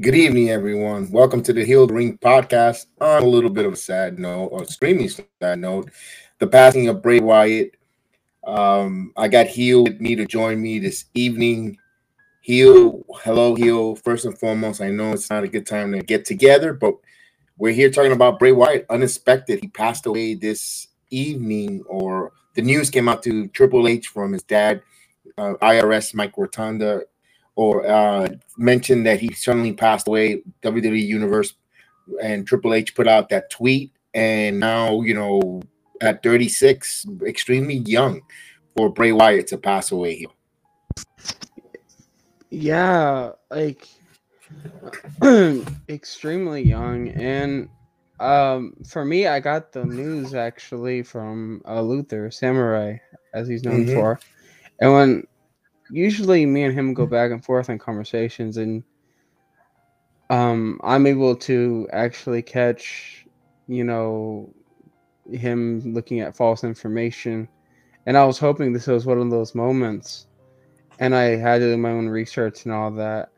Good evening, everyone. Welcome to the Heel Ring Podcast. On a little bit of a sad note, or extremely sad note, the passing of Bray Wyatt. I got Heel with me to join me this evening. Heel, hello, Heel. First and foremost, I know it's not a good time to get together, but we're here talking about Bray Wyatt. Unexpected, he passed away this evening, or the news came out to Triple H from his dad, IRS Mike Rotunda, or mentioned that he suddenly passed away. WWE Universe and Triple H put out that tweet, and now, you know, at 36, extremely young for Bray Wyatt to pass away here. Yeah, like extremely young. And for me, I got the news actually from Luther Samurai, as he's known for. And when usually me and him go back and forth on conversations, and I'm able to actually catch, you know, him looking at false information. And I was hoping this was one of those moments. And I had to do my own research and all that.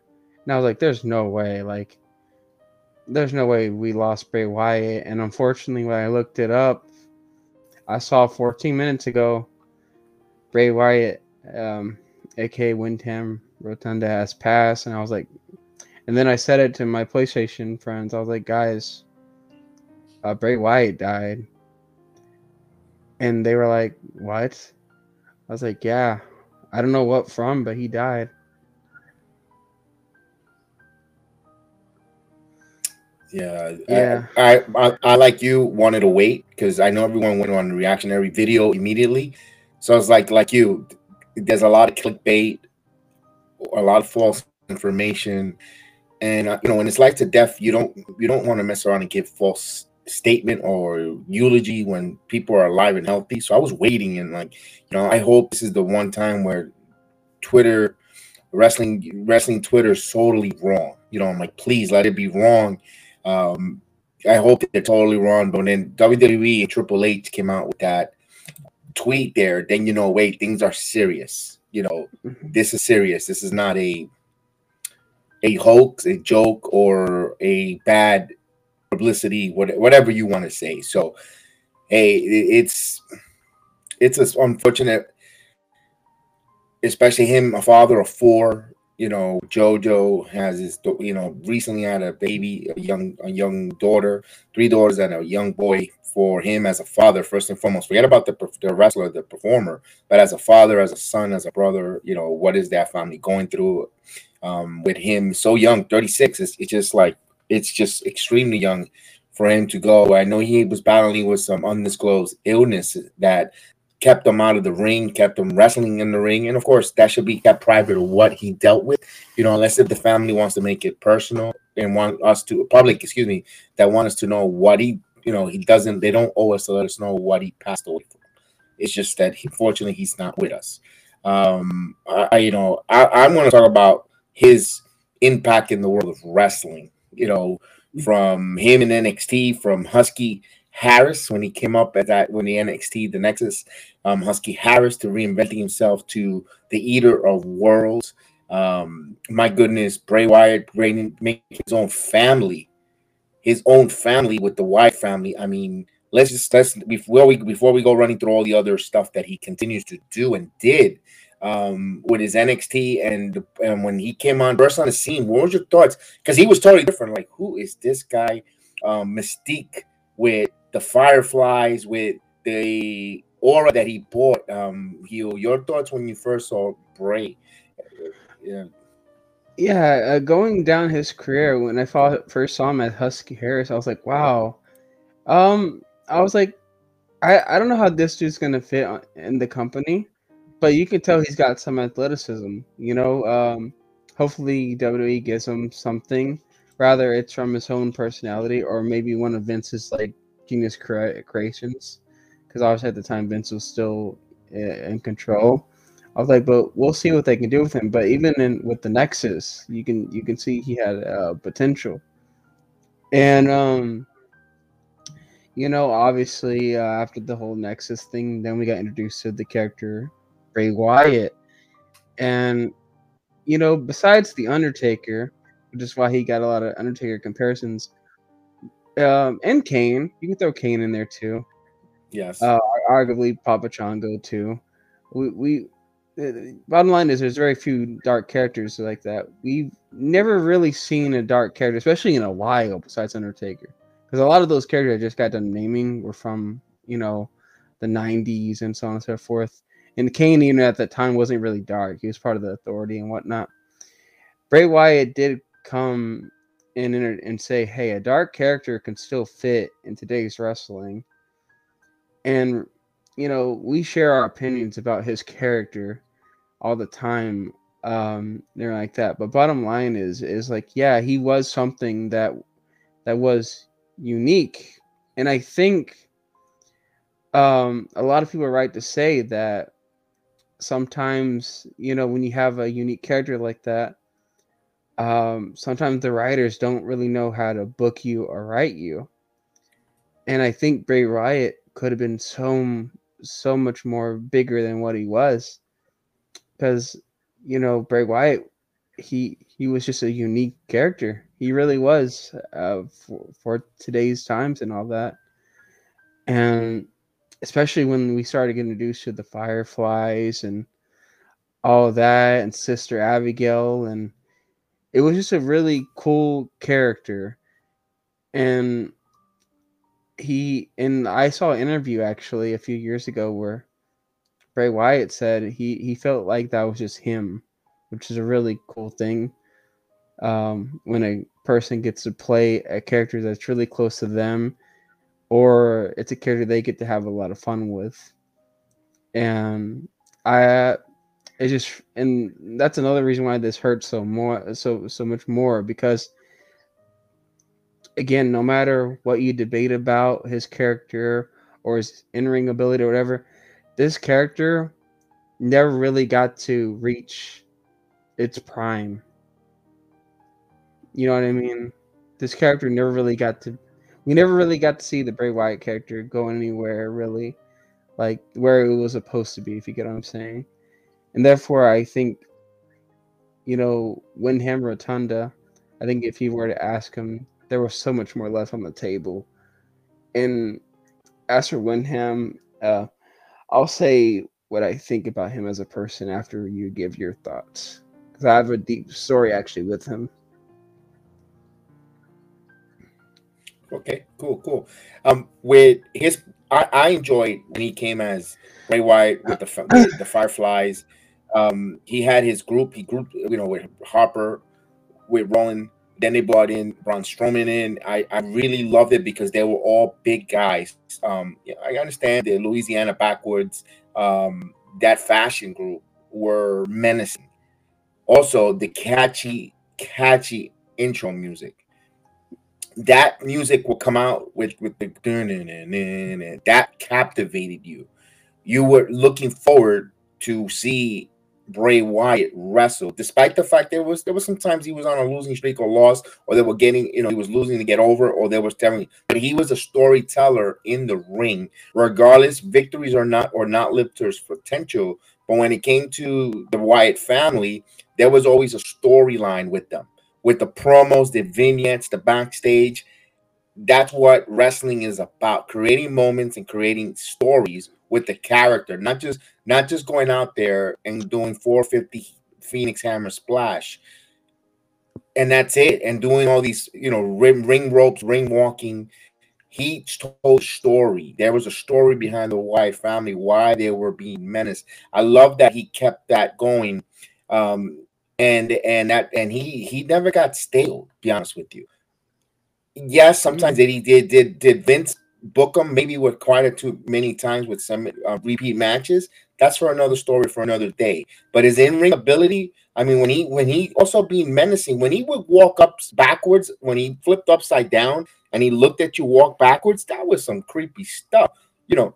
And I was like, there's no way. Like, there's no way we lost Bray Wyatt. And unfortunately, when I looked it up, I saw 14 minutes ago, Bray Wyatt, aka Windham Rotunda, has passed. And I was like, and then I said it to my PlayStation friends. I was like, guys, Bray Wyatt died. And they were like, what? I was like, yeah, I don't know what from, but he died. Yeah. I like you wanted to wait, because I know everyone went on the reactionary video immediately. So I was like you, there's a lot of clickbait, a lot of false information, and you know, when it's life to death, you don't want to mess around and give false statement or eulogy when people are alive and healthy. So I was waiting, and like, you know, I hope this is the one time where Twitter, wrestling Twitter is totally wrong. You know, I'm like, please let it be wrong. I hope they're totally wrong. But then WWE and Triple H came out with that tweet there, then, you know, wait, things are serious. You know, this is serious. This is not a hoax, a joke, or a bad publicity, whatever you want to say. So, hey, it's unfortunate, especially him, a father of four. You know, JoJo has his, you know, recently had a baby, a young daughter, three daughters, and a young boy. For him as a father, first and foremost, forget about the wrestler, the performer, but as a father, as a son, as a brother, you know, what is that family going through with him so young, 36? It's just like, it's just extremely young for him to go. I know he was battling with some undisclosed illness that kept him out of the ring, kept him wrestling in the ring. And of course, that should be kept private of what he dealt with, you know, unless if the family wants to make it personal and want us to, public, excuse me, that want us to know what he, you know, he doesn't, they don't owe us to let us know what he passed away from. It's just that, fortunately, he's not with us. I'm going to talk about his impact in the world of wrestling, you know, from him in NXT, from Husky Harris, when he came up at that, when the NXT, the Nexus, Husky Harris, to reinventing himself to the Eater of Worlds. My goodness, Bray Wyatt making his own family with the Wyatt family. I mean, let's before we go running through all the other stuff that he continues to do and did with his NXT, and when he came on, burst on the scene, what were your thoughts? Because he was totally different. Like, who is this guy? Mystique with the Fireflies, with the aura that he bought. Heel, your thoughts when you first saw Bray? Yeah. Going down his career, when I first saw him at Husky Harris, I was like, wow. I was like, I don't know how this dude's going to fit in the company, but you can tell he's got some athleticism. You know, hopefully WWE gives him something. Rather, it's from his own personality or maybe one of Vince's, like, genius creations. Because obviously at the time, Vince was still in control. I was like, but we'll see what they can do with him. But even with the Nexus, you can see he had potential. And you know, obviously after the whole Nexus thing, then we got introduced to the character Bray Wyatt. And you know, besides the Undertaker, which is why he got a lot of Undertaker comparisons. And Kane. You can throw Kane in there, too. Yes. Arguably, Papa Shango, too. Bottom line is there's very few dark characters like that. We've never really seen a dark character, especially in a while, besides Undertaker. Because a lot of those characters I just got done naming were from, you know, the 90s and so on and so forth. And Kane, even at that time, wasn't really dark. He was part of the Authority and whatnot. Bray Wyatt did come in and say, hey, a dark character can still fit in today's wrestling. And, you know, we share our opinions about his character all the time. They're like that. But bottom line is like, yeah, he was something that was unique. And I think a lot of people are right to say that sometimes, you know, when you have a unique character like that, sometimes the writers don't really know how to book you or write you. And I think Bray Wyatt could have been so much more bigger than what he was, because, you know, Bray Wyatt, he was just a unique character. He really was for today's times and all that. And especially when we started getting introduced to the Fireflies and all that, and Sister Abigail, and it was just a really cool character. And I saw an interview actually a few years ago where Bray Wyatt said he felt like that was just him, which is a really cool thing. When a person gets to play a character that's really close to them, or it's a character they get to have a lot of fun with. And that's another reason why this hurts so much more, because again, no matter what you debate about his character or his in-ring ability or whatever, this character never really got to reach its prime. You know what I mean? This character never really got to... We never really got to see the Bray Wyatt character go anywhere, really, like where it was supposed to be, if you get what I'm saying. And therefore, I think, you know, Windham Rotunda, I think if you were to ask him, there was so much more left on the table. And as for Windham, I'll say what I think about him as a person after you give your thoughts, because I have a deep story actually with him. Okay, cool. I enjoyed when he came as Bray Wyatt with the Fireflies. He had his group. He grouped, you know, with Harper, with Rowan. Then they brought in Braun Strowman in. I really loved it because they were all big guys. I understand the Louisiana backwoods. That fashion group were menacing. Also, the catchy intro music. That music will come out with the that captivated you. You were looking forward to see Bray Wyatt wrestle, despite the fact there was sometimes he was on a losing streak or loss, or they were getting, you know, he was losing to get over, or they was telling, but he was a storyteller in the ring, regardless victories or not lived to his potential. But when it came to the Wyatt family, there was always a storyline with them. With the promos, the vignettes, the backstage. That's what wrestling is about, creating moments and creating stories with the character, not just going out there and doing 450 Phoenix Hammer Splash and that's it, and doing all these, you know, ring ropes, ring walking. He told story. There was a story behind the Wyatt family, why they were being menaced. I love that he kept that going. And he never got stale, to be honest with you. Yes, sometimes that he did Vince book him maybe with quite a too many times with some repeat matches. That's for another story for another day. But his in-ring ability, I mean, when he also being menacing, when he would walk up backwards, when he flipped upside down and he looked at you walk backwards, that was some creepy stuff. You know,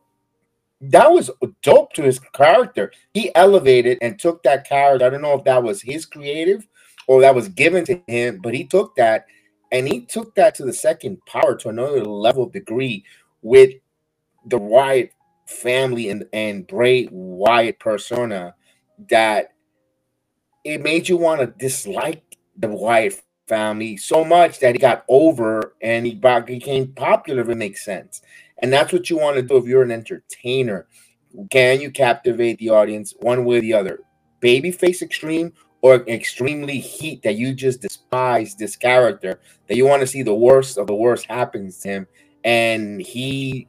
that was dope to his character. He elevated and took that character. I don't know if that was his creative or that was given to him, but he took that, and he took that to the second power, to another level of degree with the Wyatt family and Bray Wyatt persona, that it made you want to dislike the Wyatt family so much that he got over and he became popular, if it makes sense. And that's what you want to do if you're an entertainer. Can you captivate the audience one way or the other? Babyface extreme or extremely heat that you just despise this character, that you want to see the worst of the worst happens to him. And he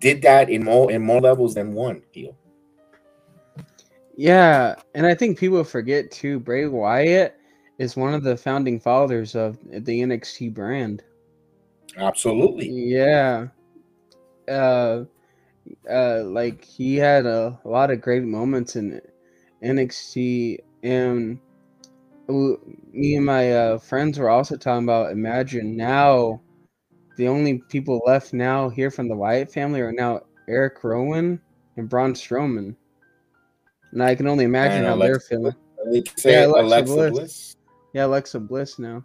did that in more levels than one deal. Yeah, and I think people forget too, Bray Wyatt is one of the founding fathers of the NXT brand. Absolutely. Yeah. Like he had a lot of great moments in NXT, and me and my friends were also talking about, imagine now the only people left now here from the Wyatt family are now Eric Rowan and Braun Strowman. And I can only imagine how they're feeling. Yeah, Alexa Bliss. Yeah, Alexa Bliss now.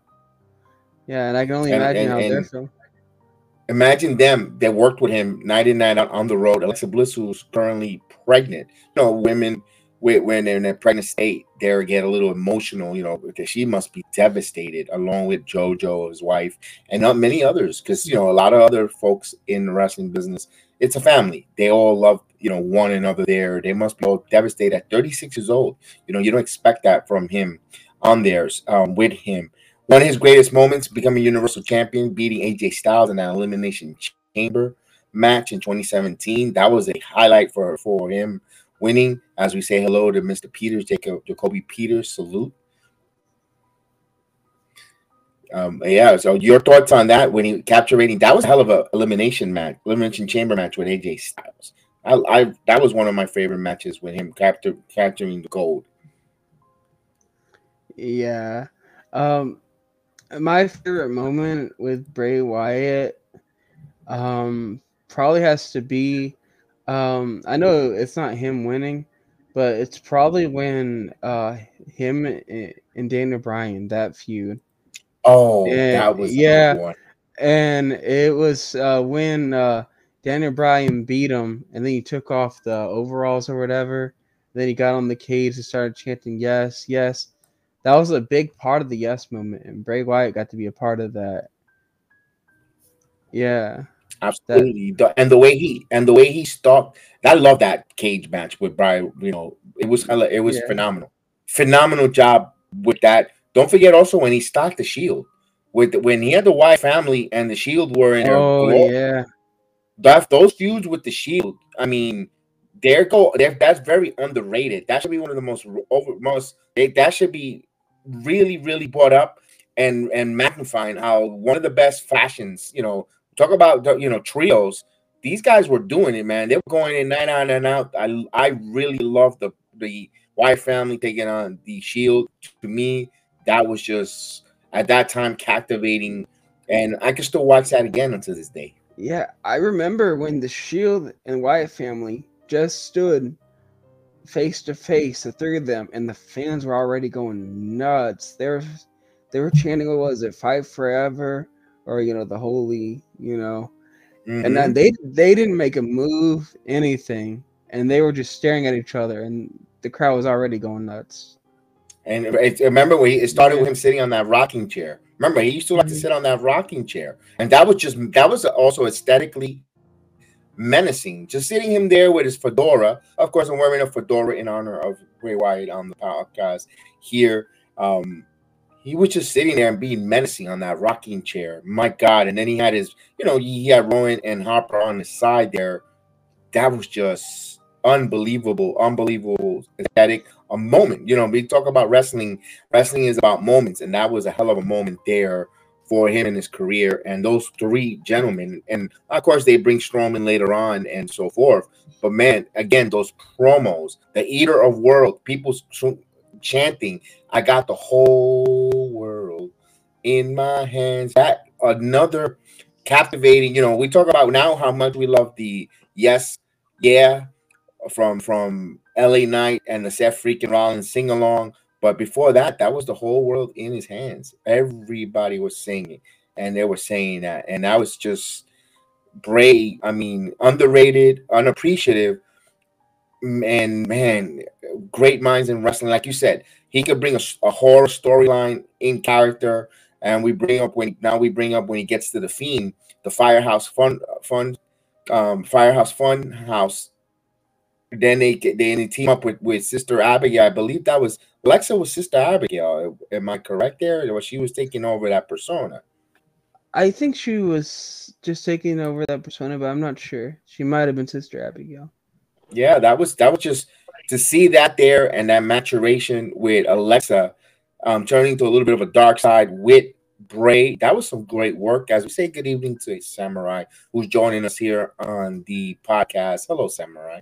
Yeah, and I can only imagine how they're feeling. Imagine them that worked with him night and night out on the road. Alexa Bliss, who's currently pregnant. You know, women, when they're in a pregnant state, they get a little emotional, you know, because she must be devastated, along with JoJo, his wife, and not many others. Because, you know, a lot of other folks in the wrestling business, it's a family. They all love, you know, one another there. They must be all devastated at 36 years old. You know, you don't expect that from him on theirs, with him. One of his greatest moments, becoming Universal Champion, beating AJ Styles in that Elimination Chamber match in 2017. That was a highlight for him winning. As we say hello to Mr. Peters, Jacoby Peters, salute. Yeah, so your thoughts on that when he capturing? That was a hell of a Elimination Chamber match with AJ Styles. I that was one of my favorite matches with him capturing the gold. Yeah. My favorite moment with Bray Wyatt probably has to be, I know it's not him winning, but it's probably when him and Daniel Bryan, that feud. Oh, and that was a good one. And it was when Daniel Bryan beat him, and then he took off the overalls or whatever. Then he got on the cage and started chanting, yes, yes. That was a big part of the yes moment, and Bray Wyatt got to be a part of that. Yeah, absolutely. And the way he stalked, I love that cage match with Bray. You know, it was phenomenal job with that. Don't forget also when he stalked the Shield, when he had the Wyatt family and the Shield were in. Oh yeah, those feuds with the Shield. I mean. That's very underrated. That should be one of the most. That should be really, really brought up and magnifying how one of the best fashions. You know, talk about trios. These guys were doing it, man. They were going in night on and out. I really love the Wyatt family taking on the Shield. To me, that was just at that time captivating, and I can still watch that again until this day. Yeah, I remember when the Shield and Wyatt family just stood face to face, the three of them, and the fans were already going nuts. They were chanting, what was it, "Fight Forever," or the holy, And then they didn't make a move, anything, and they were just staring at each other, and the crowd was already going nuts. And remember when it started with him sitting on that rocking chair. Remember, he used to like to sit on that rocking chair, and that was also aesthetically menacing, just sitting him there with his fedora. Of course, I'm wearing a fedora in honor of Bray Wyatt on the podcast here. He was just sitting there and being menacing on that rocking chair. My God! And then he had his, he had Rowan and Harper on his side there. That was just unbelievable aesthetic. A moment, we talk about wrestling. Wrestling is about moments, and that was a hell of a moment there for him in his career, and those three gentlemen. And of course, they bring Strowman later on and so forth. But man, again, those promos, the Eater of World, people chanting, "I got the whole world in my hands." That another captivating, we talk about now how much we love the yes, yeah, from LA Knight and the Seth freaking Rollins sing-along. But before that, that was the whole world in his hands. Everybody was singing, and they were saying that. And that was just Bray, underrated, unappreciative. And, man, great minds in wrestling. Like you said, he could bring a horror storyline in character. And we bring up when he gets to the Fiend, the Firehouse Fun House. Then they team up with Sister Abigail. I believe that was Alexa was Sister Abigail. Am I correct there? Or she was taking over that persona? I think she was just taking over that persona, but I'm not sure. She might have been Sister Abigail. Yeah, that was just to see that there and that maturation with Alexa turning to a little bit of a dark side with Bray. That was some great work, guys. We say good evening to Samurai, who's joining us here on the podcast. Hello, Samurai.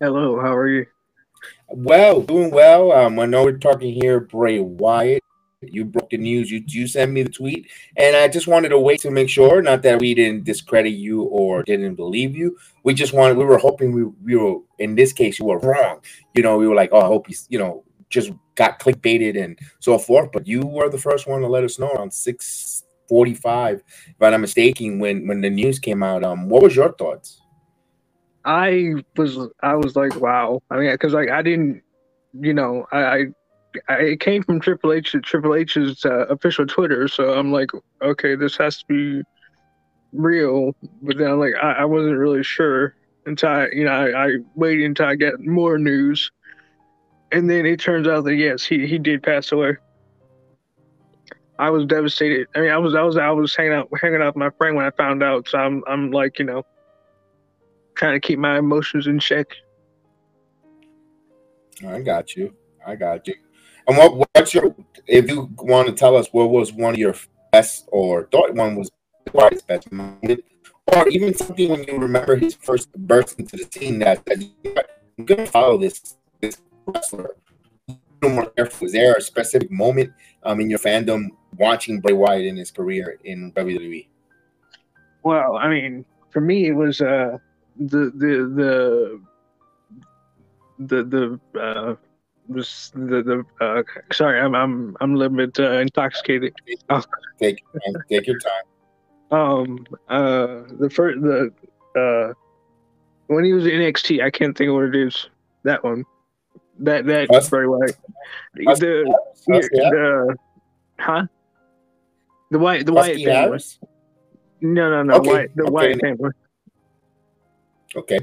Hello, how are you? Well, doing well. I know we're talking here, Bray Wyatt. You broke the news. You sent me the tweet, and I just wanted to wait to make sure. Not that we didn't discredit you or didn't believe you. We just wanted. We were hoping we were in this case you were wrong. You know, we were like, oh, I hope he's just got clickbaited and so forth. But you were the first one to let us know on 6:45, if I'm not mistaken, when the news came out. What was your thoughts? I was like, wow. I mean, because I didn't, it came from Triple H to Triple H's official Twitter, so I'm like, okay, this has to be real. But then I'm like, I wasn't really sure until I waited until I got more news, and then it turns out that yes, he did pass away. I was devastated. I mean, I was hanging out with my friend when I found out. So I'm like, trying to keep my emotions in check. I got you. And if you want to tell us what was one of your best or thought one was Wyatt's best moment, or even something when you remember his first burst into the scene that I'm going to follow this wrestler a little more careful. Was there a specific moment in your fandom watching Bray Wyatt in his career in WWE? Well, I mean, for me, it was sorry, I'm a little bit intoxicated. Take your time. When he was in NXT, I can't think of what it is. That one, that Bray Wyatt. The Wyatt family. No. Okay. Wyatt family. Okay.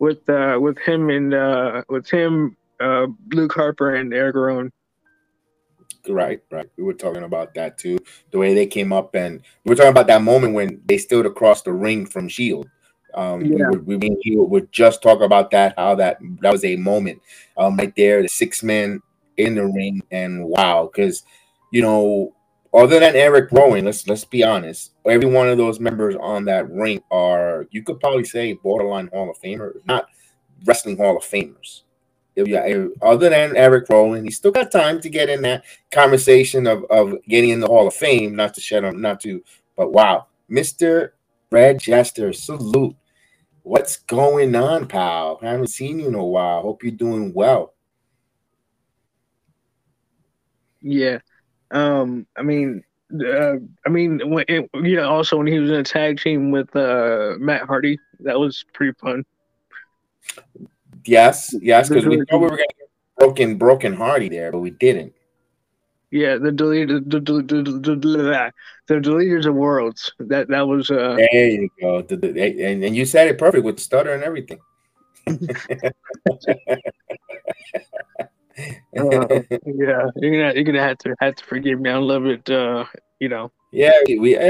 With him, Luke Harper and Eric Rowan. Right. We were talking about that too. The way they came up, and we were talking about that moment when they stood across the ring from Shield. We would just talk about that, how that was a moment right there, the six men in the ring, and wow, because other than Eric Rowan, let's be honest, every one of those members on that ring are, you could probably say, borderline Hall of Famers, not wrestling Hall of Famers. Other than Eric Rowan, he's still got time to get in that conversation of getting in the Hall of Fame, not to shut him, but wow. Mr. Red Jester, salute. What's going on, pal? I haven't seen you in a while. Hope you're doing well. Yeah. Also when he was in a tag team with Matt Hardy, that was pretty fun. Yes, because we thought we were going to get broken Hardy there, but we didn't. Yeah, the Deleters of Worlds. That was. There you go, and you said it perfect with the stutter and everything. Yeah, you're gonna have to forgive me. I love it. Yeah,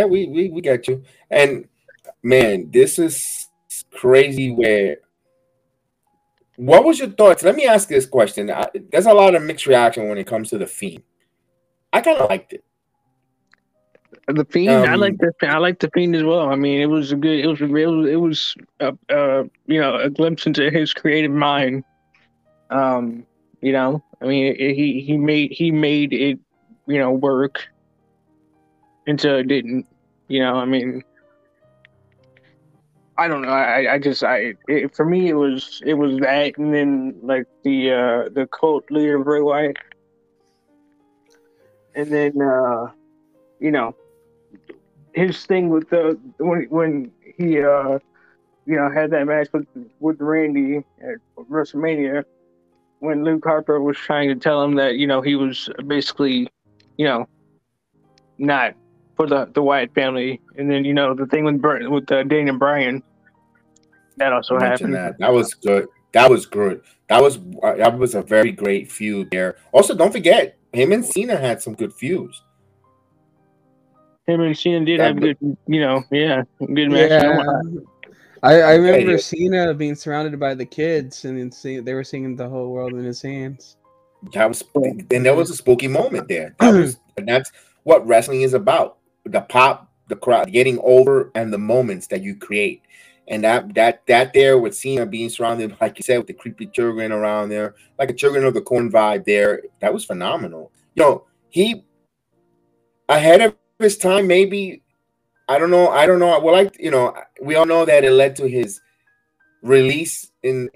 we got you. And man, this is crazy. What was your thoughts? Let me ask this question. There's a lot of mixed reaction when it comes to the Fiend. I kind of liked it. The Fiend, I like the Fiend as well. I mean, it was a good. It was a glimpse into his creative mind. He made it, work until it didn't, I don't know. For me, it was that, and then like the cult leader Bray Wyatt, and then his thing with the when he had that match with Randy at WrestleMania. When Luke Harper was trying to tell him that, he was basically, not for the Wyatt family. And then, you know, the thing with Daniel Bryan, that also happened. That was good. That was good. That was a very great feud there. Also, don't forget, him and Cena had some good feuds. Him and Cena did have good, you know, good match. Yeah. I remember Cena being surrounded by the kids, and then they were singing "The Whole World in His Hands." That was, and there was a spooky moment there. And that's what wrestling is about: the pop, the crowd, getting over, and the moments that you create. And that there with Cena being surrounded, like you said, with the creepy children around there, like a Children of the Corn vibe there. That was phenomenal. You know, he ahead of his time, maybe. I don't know. Well, we all know that it led to his release in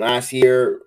last year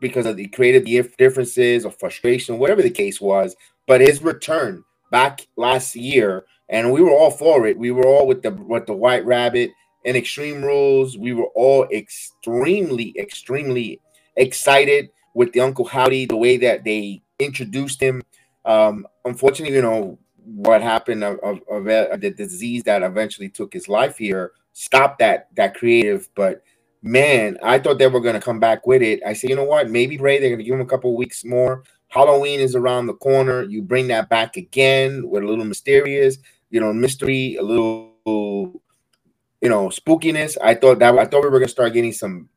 because of the creative differences or frustration, whatever the case was. But his return back last year, and we were all for it. We were all with the White Rabbit and Extreme Rules. We were all extremely, extremely excited with the Uncle Howdy, the way that they introduced him. Unfortunately, you know, what happened of the disease that eventually took his life here stopped that creative. But man, I thought they were going to come back with it. I said, you know what? Maybe Bray, they're going to give him a couple weeks more. Halloween is around the corner. You bring that back again with a little mysterious, you know, mystery, a little, you know, spookiness. I thought we were going to start getting some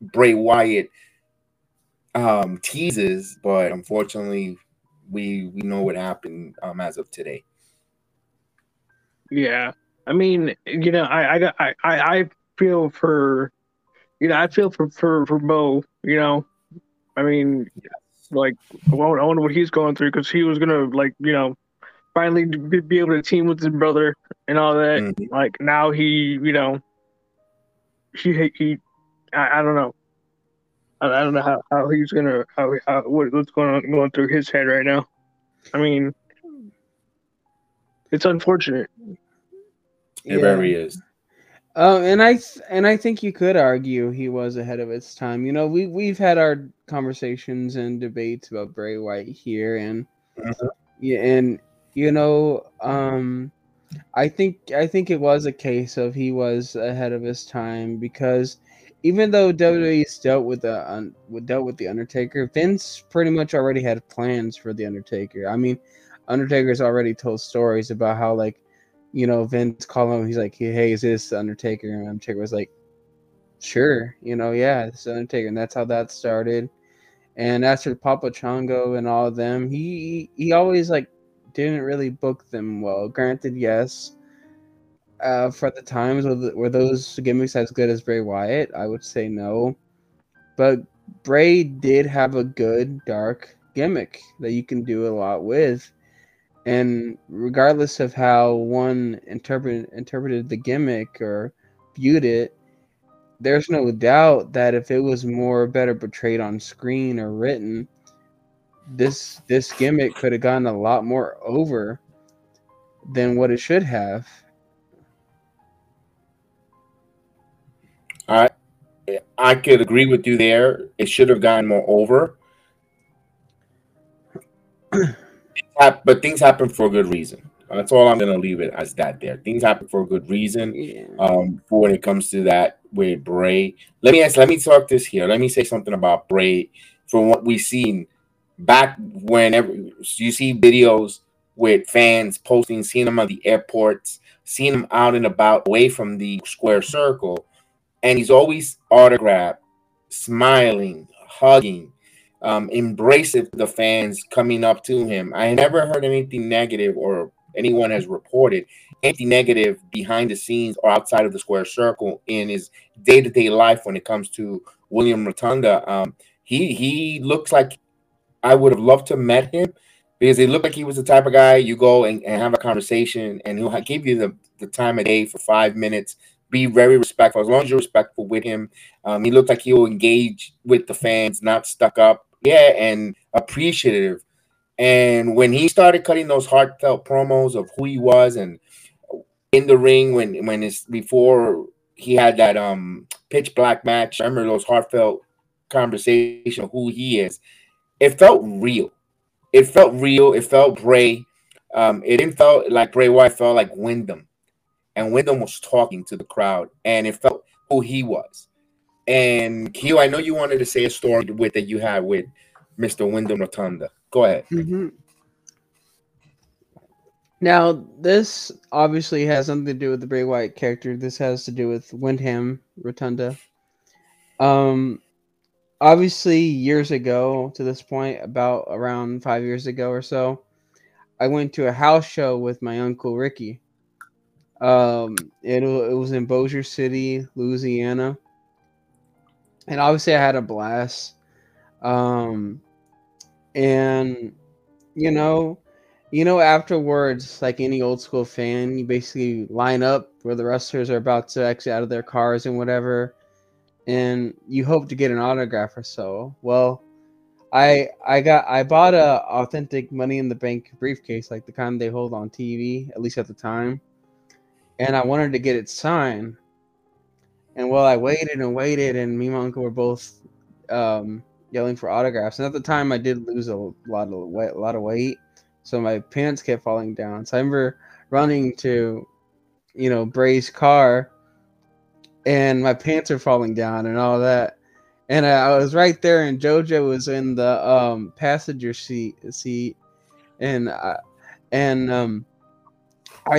Bray Wyatt teases, but unfortunately, we know what happened as of today. Yeah, I mean, you know, I feel for, you know, I feel for Bo. You know, I mean, like, I wonder what he's going through, because he was gonna, like, you know, finally be able to team with his brother and all that. Mm-hmm. Like, now he, you know, he I don't know. I don't know how he's gonna, how what's going through his head right now. I mean, it's unfortunate. It very is. And I think you could argue he was ahead of its time. You know, we've had our conversations and debates about Bray Wyatt here, and you know, I think it was a case of he was ahead of his time, because even though WWE's dealt with the Undertaker, Vince pretty much already had plans for the Undertaker. I mean, Undertaker's already told stories about how, like, you know, Vince called him. He's like, "Hey, is this Undertaker?" And Undertaker was like, "Sure, you know, yeah, it's Undertaker." And that's how that started. And after Papa Shango and all of them, he always, like, didn't really book them well. Granted, yes. For the times, were those gimmicks as good as Bray Wyatt? I would say no. But Bray did have a good dark gimmick that you can do a lot with. And regardless of how one interpreted the gimmick or viewed it, there's no doubt that if it was better portrayed on screen or written, this gimmick could have gotten a lot more over than what it should have. I could agree with you there. It should have gotten more over. But things happen for a good reason. That's all I'm going to leave it as that there. Things happen for a good reason when it comes to that with Bray. Let me talk this here. Let me say something about Bray from what we've seen back whenever you see videos with fans posting, seeing him at the airports, seeing him out and about away from the square circle. And he's always autographed, smiling, hugging, embracing the fans coming up to him. I never heard anything negative, or anyone has reported anything negative behind the scenes or outside of the square circle in his day-to-day life when it comes to Windham Rotunda. He looks like I would have loved to have met him, because he looked like he was the type of guy you go and have a conversation, and he'll give you the time of day for 5 minutes. Be very respectful. As long as you're respectful with him, he looked like he will engage with the fans, not stuck up, and appreciative. And when he started cutting those heartfelt promos of who he was, and in the ring when it's before he had that pitch black match, I remember those heartfelt conversations of who he is. It felt real. It felt Bray. It didn't felt like Bray Wyatt, felt like Windham, and Windham was talking to the crowd, and it felt who he was. And Q, I know you wanted to say a story with that you had with Mr. Windham Rotunda. Go ahead. Mm-hmm. Now, this obviously has something to do with the Bray Wyatt character. This has to do with Windham Rotunda. Obviously, years ago to this point, about around 5 years ago or so, I went to a house show with my uncle Ricky. It was in Bossier City, Louisiana. And obviously, I had a blast. And, you know, afterwards, like any old school fan, you basically line up where the wrestlers are about to exit out of their cars and whatever, and you hope to get an autograph or so. Well, I bought a authentic Money in the Bank briefcase, like the kind they hold on TV, at least at the time, and I wanted to get it signed. And well, I waited and waited, and me and my uncle were both yelling for autographs. And at the time, I did lose a lot of weight. So my pants kept falling down. So I remember running to, Bray's car, and my pants are falling down and all that. And I was right there, and JoJo was in the passenger seat, and I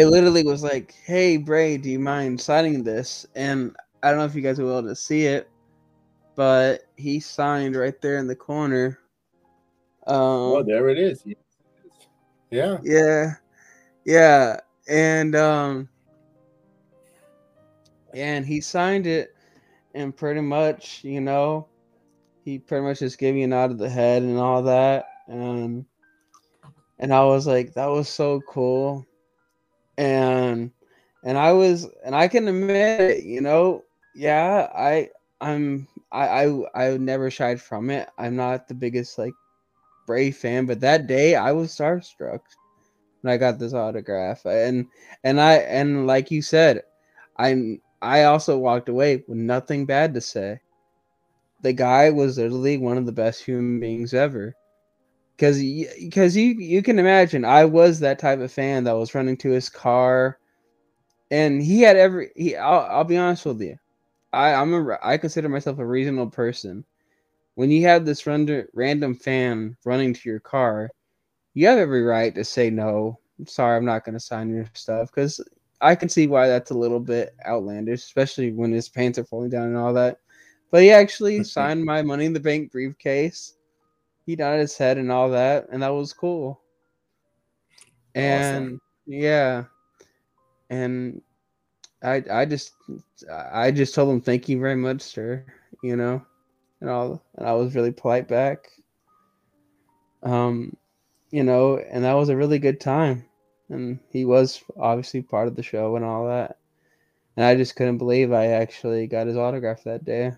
literally was like, "Hey, Bray, do you mind signing this?" And I don't know if you guys were able to see it, but he signed right there in the corner. Oh, there it is. Yeah. And he signed it, and pretty much, he pretty much just gave me a nod of the head and all that. And I was like, that was so cool. And I can admit it, I never shied from it. I'm not the biggest, Bray fan, but that day I was starstruck when I got this autograph, and like you said, I also walked away with nothing bad to say. The guy was literally one of the best human beings ever, because you can imagine I was that type of fan that was running to his car, and he had I'll be honest with you, I consider myself a reasonable person. When you have this random fan running to your car, you have every right to say, no, I'm sorry, I'm not going to sign your stuff, because I can see why that's a little bit outlandish, especially when his pants are falling down and all that. But he actually signed my Money in the Bank briefcase. He nodded his head and all that, and that was cool. And awesome. Yeah, and I just told him, thank you very much, sir, And I was really polite back. And that was a really good time. And he was obviously part of the show and all that. And I just couldn't believe I actually got his autograph that day.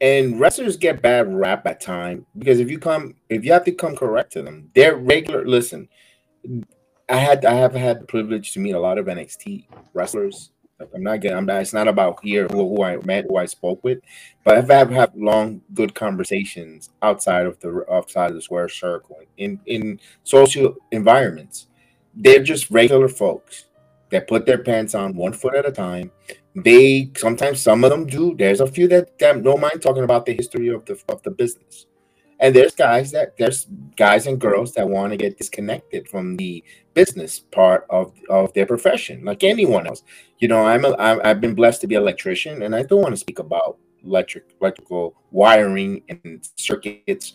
And wrestlers get bad rap at times, because if you have to come correct to them, they're regular. Listen, I have had the privilege to meet a lot of NXT wrestlers. It's not about here who I met, who I spoke with, but I've had long, good conversations outside of the square circle, in social environments. They're just regular folks that put their pants on one foot at a time. They sometimes, some of them do. There's a few that don't mind talking about the history of the business, and there's guys and girls that want to get disconnected from the business part of their profession, like anyone else. I've been blessed to be an electrician, and I don't want to speak about electrical wiring and circuits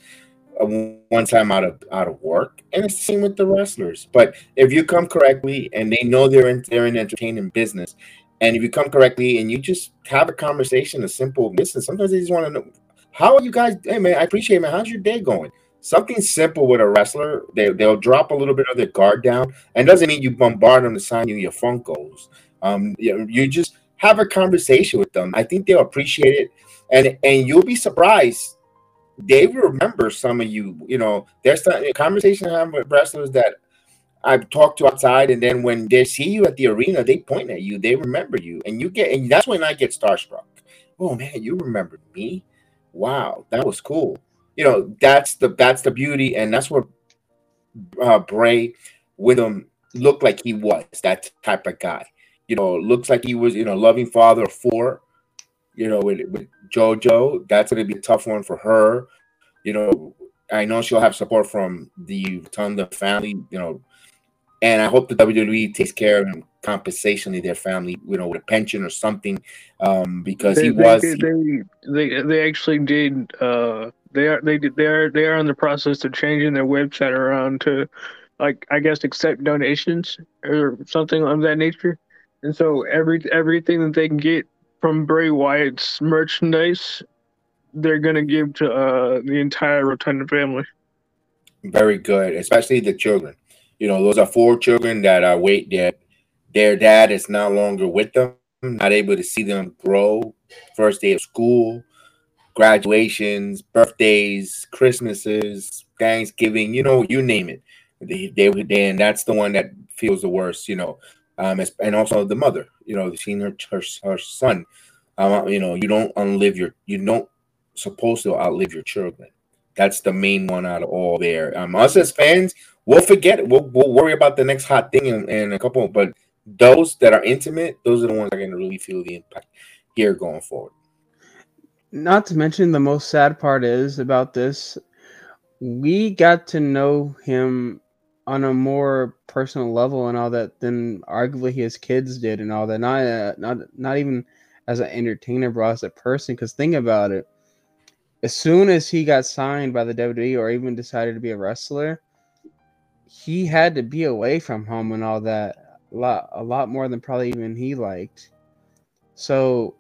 once I'm out of work. And it's the same with the wrestlers. But if you come correctly, and they know they're in entertainment business, and if you come correctly and you just have a conversation, a simple business, sometimes they just want to know, how are you guys? Hey man, I appreciate it, man. How's your day going? Something simple with a wrestler, they'll drop a little bit of their guard down, and doesn't mean you bombard them to sign you your Funkos. You just have a conversation with them. I think they'll appreciate it, and you'll be surprised. They remember some of you. There's a conversation I have with wrestlers that I've talked to outside, and then when they see you at the arena, they point at you. They remember you, and that's when I get starstruck. Oh man, you remembered me? Wow, that was cool. That's the beauty, and that's what Bray Windham looked like he was that type of guy. You know, looks like he was, you know, loving father of four. You know, with JoJo, that's going to be a tough one for her. You know, I know she'll have support from the Rotunda family, you know, and I hope the WWE takes care of him, compensation in their family, you know, with a pension or something, because they actually did. They are in the process of changing their website around to, like, I guess, accept donations or something of that nature, and so everything that they can get from Bray Wyatt's merchandise, they're gonna give to the entire Rotunda family. Very good, especially the children. You know, those are four children that are their dad is no longer with them, not able to see them grow. First day of school, graduations, birthdays, Christmases, Thanksgiving, you know, you name it. And that's the one that feels the worst, you know. And also the mother, you know, seeing her son. You know, you don't supposed to outlive your children. That's the main one out of all there. Us as fans, we'll forget it. We'll worry about the next hot thing in a couple. But those that are intimate, those are the ones that are going to really feel the impact here going forward. Not to mention, the most sad part is about this, we got to know him on a more personal level and all that than arguably his kids did and all that. Not even as an entertainer, but as a person. Because think about it. As soon as he got signed by the WWE or even decided to be a wrestler, he had to be away from home and all that a lot more than probably even he liked. So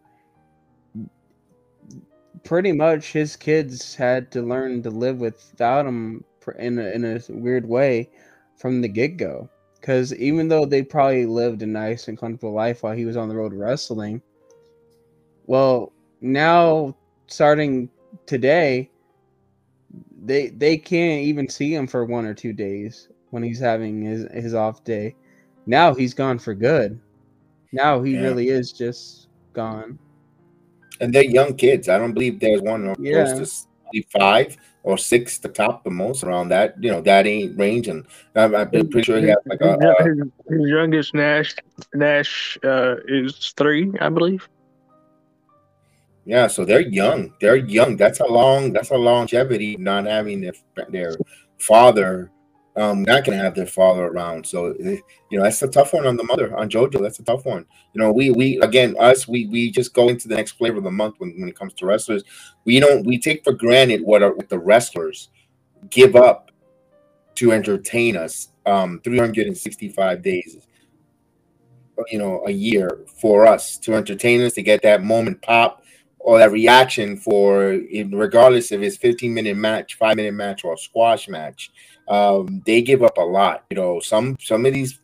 pretty much his kids had to learn to live without him in a weird way from the get-go. Because even though they probably lived a nice and comfortable life while he was on the road wrestling, well, now starting today, they can't even see him for 1 or 2 days when he's having his off day. Now he's gone for good. Now he really is just gone. And they're young kids. I don't believe there's one of close to 5 or 6, the top, the most around that. You know, that ain't range. And I'm pretty sure he has like a. His youngest Nash is 3, I believe. Yeah, so they're young. They're young. That's a longevity, not having their father, not gonna have their father around. So, you know, that's a tough one on the mother, on JoJo. That's a tough one. You know, we just go into the next flavor of the month when it comes to wrestlers. We take for granted what the wrestlers give up to entertain us, 365 days, you know, a year, for us, to entertain us, to get that moment pop, or that reaction, for regardless if it's 15-minute match, 5-minute match, or a squash match. They give up a lot. You know, some of these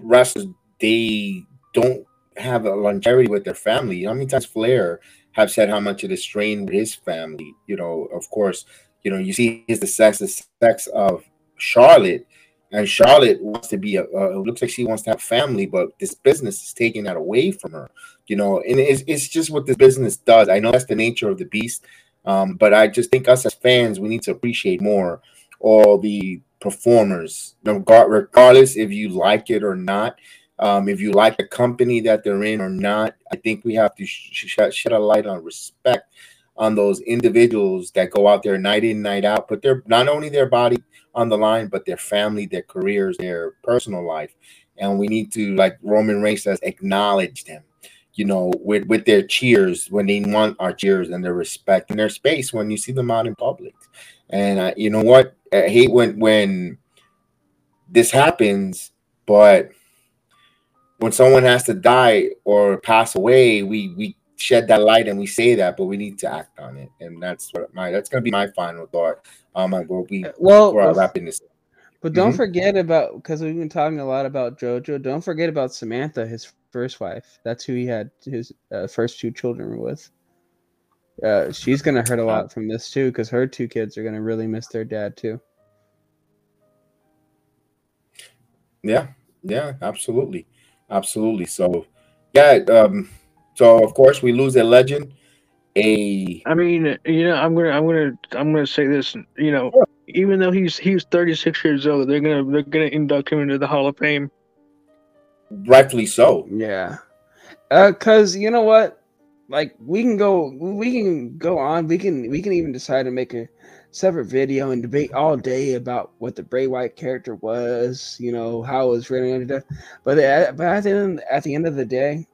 wrestlers, they don't have a longevity with their family. How many times Flair have said how much it is strained with his family? You know, of course, you know, you see the sex of Charlotte, and Charlotte wants to be looks like she wants to have family, but this business is taking that away from her. You know, and it's just what the business does. I know that's the nature of the beast, but I just think us as fans, we need to appreciate more all the performers, regardless if you like it or not, if you like the company that they're in or not. I think we have to shed a light on respect on those individuals that go out there night in, night out, put their not only their body on the line, but their family, their careers, their personal life. And we need to, like Roman Reigns says, acknowledge them. You know, with their cheers, when they want our cheers, and their respect and their space when you see them out in public. And you know what? I hate when this happens, but when someone has to die or pass away, we shed that light and we say that, but we need to act on it. And that's going to be my final thought. We're wrapping this up. But don't forget about, because we've been talking a lot about JoJo, don't forget about Samantha, his first wife. That's who he had his first 2 children with. She's going to hurt a lot from this too, because her 2 kids are going to really miss their dad too. Yeah, absolutely. Absolutely. So, yeah, so of course we lose a legend. I mean, you know, I'm going to say this, you know, even though he's 36 years old, they're gonna induct him into the Hall of Fame. Rightfully so. Yeah. Cause you know what? Like we can go on. We can even decide to make a separate video and debate all day about what the Bray Wyatt character was, you know, how it was written under death. But at the end of the day,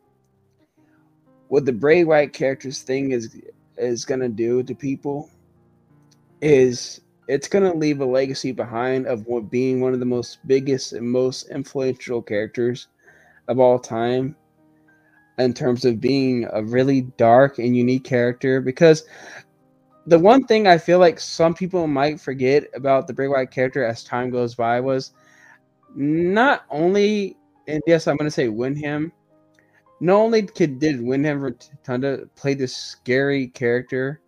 what the Bray Wyatt character's thing is gonna do to people is it's gonna leave a legacy behind of what being one of the most biggest and most influential characters of all time, in terms of being a really dark and unique character. Because the one thing I feel like some people might forget about the Bray Wyatt character as time goes by was not only, and yes, I'm gonna say Windham, not only did Windham Rotunda play this scary character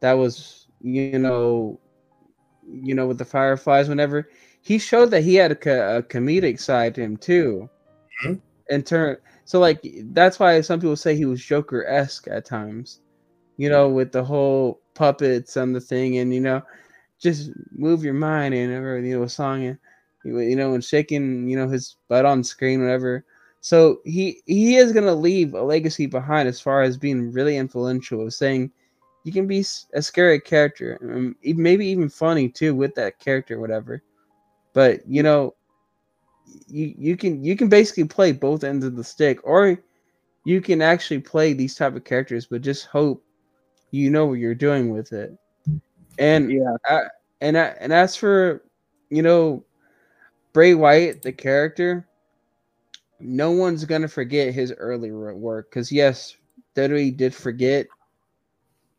that was, you know, with the Fireflies, whenever he showed that he had a comedic side to him too. Mm-hmm. In turn, so like that's why some people say he was Joker-esque at times, you know, with the whole puppets on the thing, and you know, just move your mind and whatever, you know, a song, and you know, and shaking, you know, his butt on screen, whatever. So he is gonna leave a legacy behind as far as being really influential, of saying you can be a scary character, and maybe even funny too with that character, whatever. But you know, you can basically play both ends of the stick, or you can actually play these type of characters, but just hope you know what you're doing with it. And yeah, and as for, you know, Bray Wyatt the character, no one's gonna forget his earlier work, because yes, WWE did forget,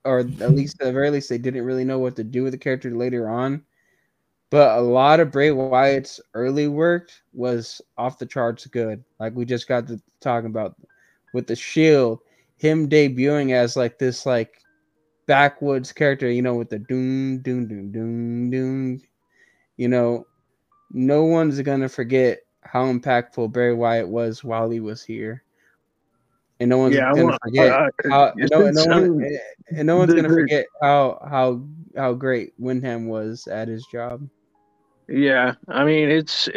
or at the very least they didn't really know what to do with the character later on. But a lot of Bray Wyatt's early work was off the charts good. Like we just got to talking about with the Shield, him debuting as like this like backwoods character, you know, with the doom, doom, doom, doom, doom. You know, no one's gonna forget how impactful Bray Wyatt was while he was here, and no one's gonna forget. And no one's gonna forget how great Windham was at his job. Yeah, I mean, it's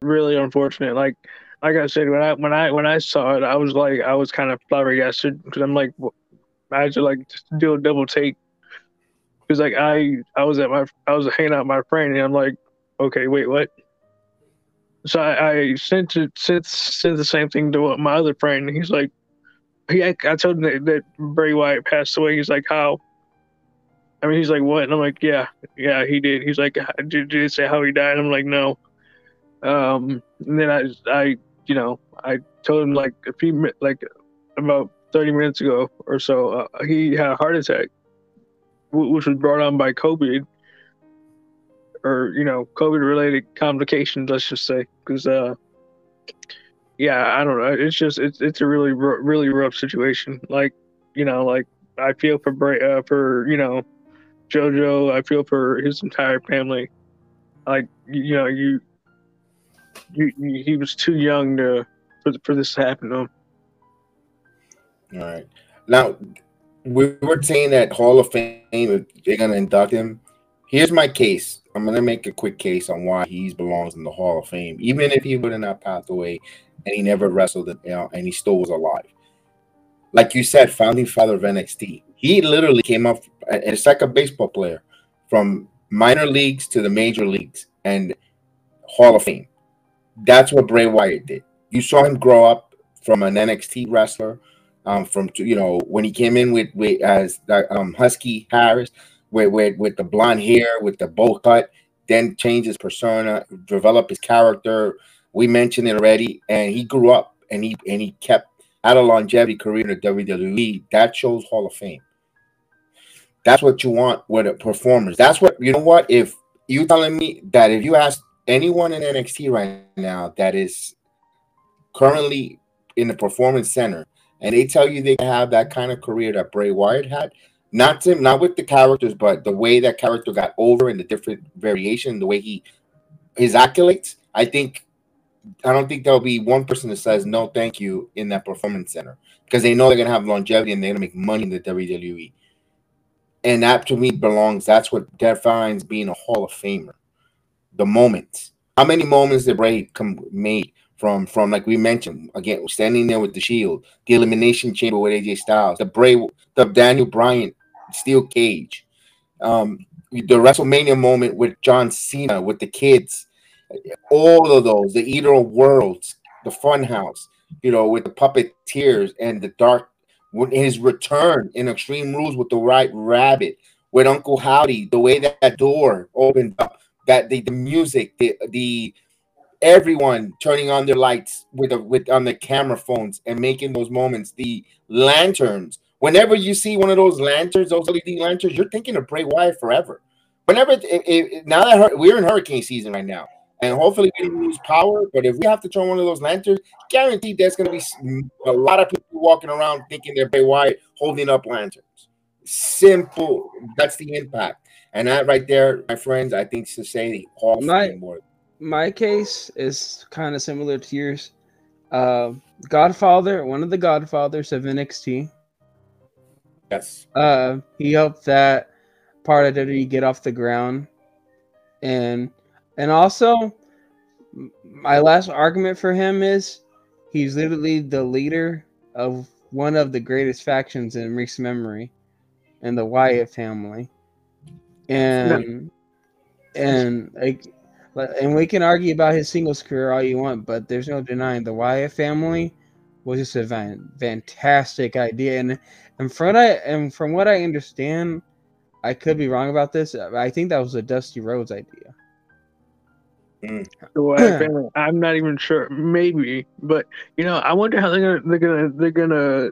really unfortunate. Like I said, when I saw it, I was kind of flabbergasted, because I'm like, I had to like just do a double take, because like I was hanging out with my friend, and I'm like, okay, wait, what? So I sent the same thing to my other friend, and he's like, I told him that Bray Wyatt passed away. He's like, how? I mean, he's like, what? And I'm like, yeah, he did. He's like, did it say how he died? And I'm like, no. And then I told him like about 30 minutes ago or so, he had a heart attack, which was brought on by COVID, or you know, COVID-related complications, let's just say, because yeah, I don't know. It's just it's a really really rough situation. Like, you know, like I feel for Bray, for you know, JoJo. I feel for his entire family. Like, you know, he was too young for this to happen to him. All right, now we were saying that Hall of Fame, they're gonna induct him. Here's my case. I'm going to make a quick case on why he belongs in the Hall of Fame, even if he would have not passed away and he never wrestled, you know, and he still was alive. Like you said, founding father of NXT. He literally came up as like a baseball player from minor leagues to the major leagues and Hall of Fame. That's what Bray Wyatt did. You saw him grow up from an NXT wrestler, from, you know, when he came in as Husky Harris, with the blonde hair, with the bowl cut, then change his persona, develop his character. We mentioned it already, and he grew up, and he kept out a longevity career in the WWE. That shows Hall of Fame. That's what you want with a performers. That's what, you know what, if you're telling me that if you ask anyone in NXT right now that is currently in the performance center, and they tell you they have that kind of career that Bray Wyatt had, not with the characters, but the way that character got over and the different variation, the way his accolades, I don't think there'll be one person that says no, thank you, in that performance center, because they know they're gonna have longevity and they're gonna make money in the WWE. And that to me belongs. That's what defines being a Hall of Famer. The moments. How many moments did Bray made from like we mentioned again, standing there with the Shield, the Elimination Chamber with AJ Styles, the Daniel Bryan steel cage, the WrestleMania moment with John Cena with the kids, all of those, the Eater of Worlds, the Fun House, you know, with the puppeteers and the dark. His return in Extreme Rules with the White Rabbit, with Uncle Howdy, the way that door opened up, that the music, the everyone turning on their lights with on the camera phones and making those moments, the lanterns. Whenever you see one of those lanterns, those LED lanterns, you're thinking of Bray Wyatt forever. Whenever now that we're in hurricane season right now, and hopefully we didn't lose power, but if we have to turn one of those lanterns, guaranteed there's going to be a lot of people walking around thinking they're Bray Wyatt holding up lanterns. Simple. That's the impact. And that right there, my friends, I think to say the Hall of Fame award. My case is kind of similar to yours. Godfather, one of the Godfathers of NXT. Yes. He helped that part of WWE get off the ground. And also, my last argument for him is he's literally the leader of one of the greatest factions in recent memory, and the Wyatt family. And we can argue about his singles career all you want, but there's no denying the Wyatt family was just a fantastic idea. And from what I understand, I could be wrong about this. I think that was a Dusty Rhodes idea. Well, I'm not even sure. Maybe, but you know, I wonder how they're gonna do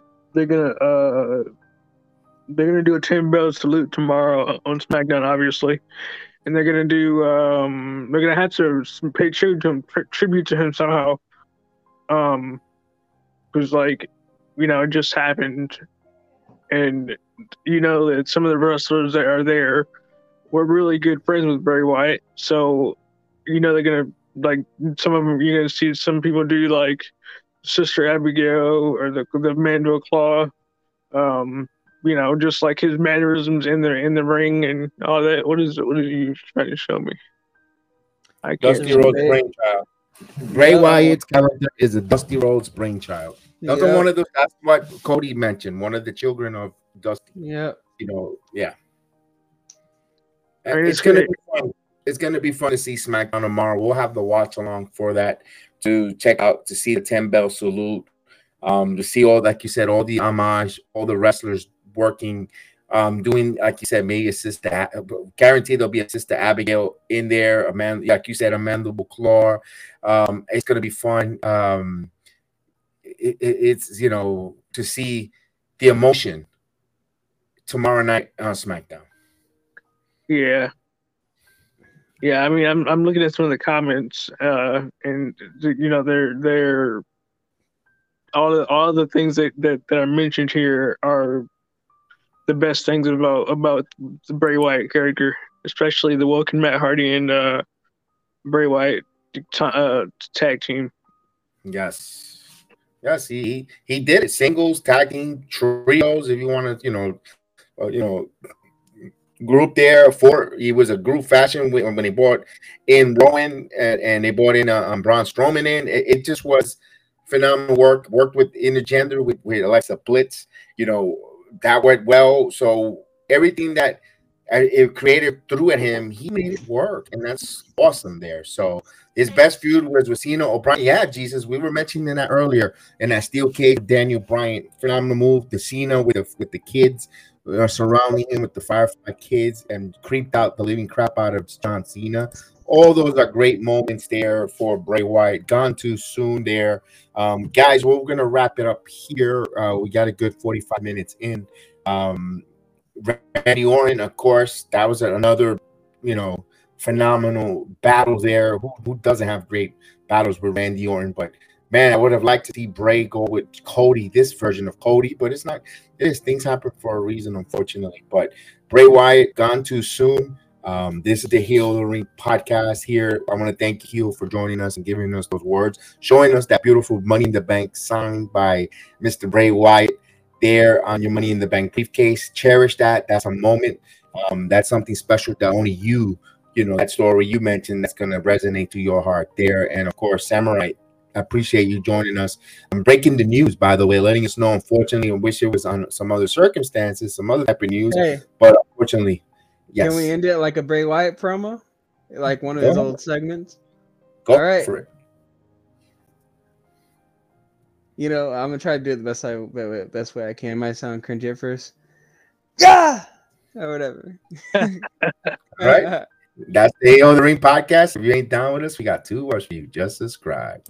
a 10-bell salute tomorrow on SmackDown, obviously, and they're gonna do they're gonna have to pay tribute to him somehow, because like, you know, it just happened, and you know that some of the wrestlers that are there were really good friends with Bray Wyatt, so. You know, they're gonna, like, some of them, you're gonna see some people do like Sister Abigail or the Mandible Claw, you know, just like his mannerisms in the ring and all that. What is you trying to show me? I can't. Dusty Rhodes brainchild. Bray Wyatt's character is a Dusty Rhodes brainchild. Another one of those. That's what Cody mentioned. One of the children of Dusty. Yeah. You know. Yeah. I mean, it's gonna be fun. It's going to be fun to see SmackDown tomorrow. We'll have the watch along for that to check out, to see the 10-bell salute, to see all, like you said, all the homage, all the wrestlers working, doing, like you said, maybe a sister. Guaranteed there'll be a Sister Abigail in there, a man, like you said, a Mandible Claw. It's going to be fun. It's, you know, to see the emotion tomorrow night on SmackDown. Yeah. Yeah, I mean, I'm looking at some of the comments, and you know, they're all the things that are mentioned here are the best things about the Bray Wyatt character, especially the Woken Matt Hardy and Bray Wyatt tag team. Yes, yes, he did it. Singles, tag team, trios. If you want to, you know. Group there for he was a group fashion when they brought in Rowan and they brought in Braun Strowman in. It just was phenomenal work. Worked with intergender with Alexa Bliss, you know, that went well. So everything that it created threw at him, he made it work, and that's awesome there. So his best feud was with Cena O'Brien. Yeah, Jesus, we were mentioning that earlier. And that steel cage, Daniel Bryan, phenomenal move. The Cena with the kids. Surrounding him with the Firefly kids and creeped out the living crap out of John Cena. All those are great moments there for Bray Wyatt. Gone too soon there. Guys, we're going to wrap it up here. We got a good 45 minutes in. Randy Orton, of course, that was another, you know, phenomenal battle there. Who doesn't have great battles with Randy Orton? But man, I would have liked to see Bray go with Cody, this version of Cody, but it's not this. Things happen for a reason, unfortunately. But Bray Wyatt, gone too soon. This is the Heel the Ring podcast here. I want to thank Heel for joining us and giving us those words, showing us that beautiful Money in the Bank signed by Mr. Bray Wyatt. there on your Money in the Bank briefcase. Cherish that. That's a moment. That's something special that only you, you know, that story you mentioned, that's going to resonate to your heart there. And of course, Samurai, I appreciate you joining us. I'm breaking the news, by the way, letting us know. Unfortunately, I wish it was on some other circumstances, some other type of news, but unfortunately, yes. Can we end it like a Bray Wyatt promo? Like one of his old segments? Go for it. You know, I'm going to try to do it the best way I can. It might sound cringy at first. Yeah! Or whatever. Right? That's the AO The Ring podcast. If you ain't down with us, we got two words for you. Just subscribe.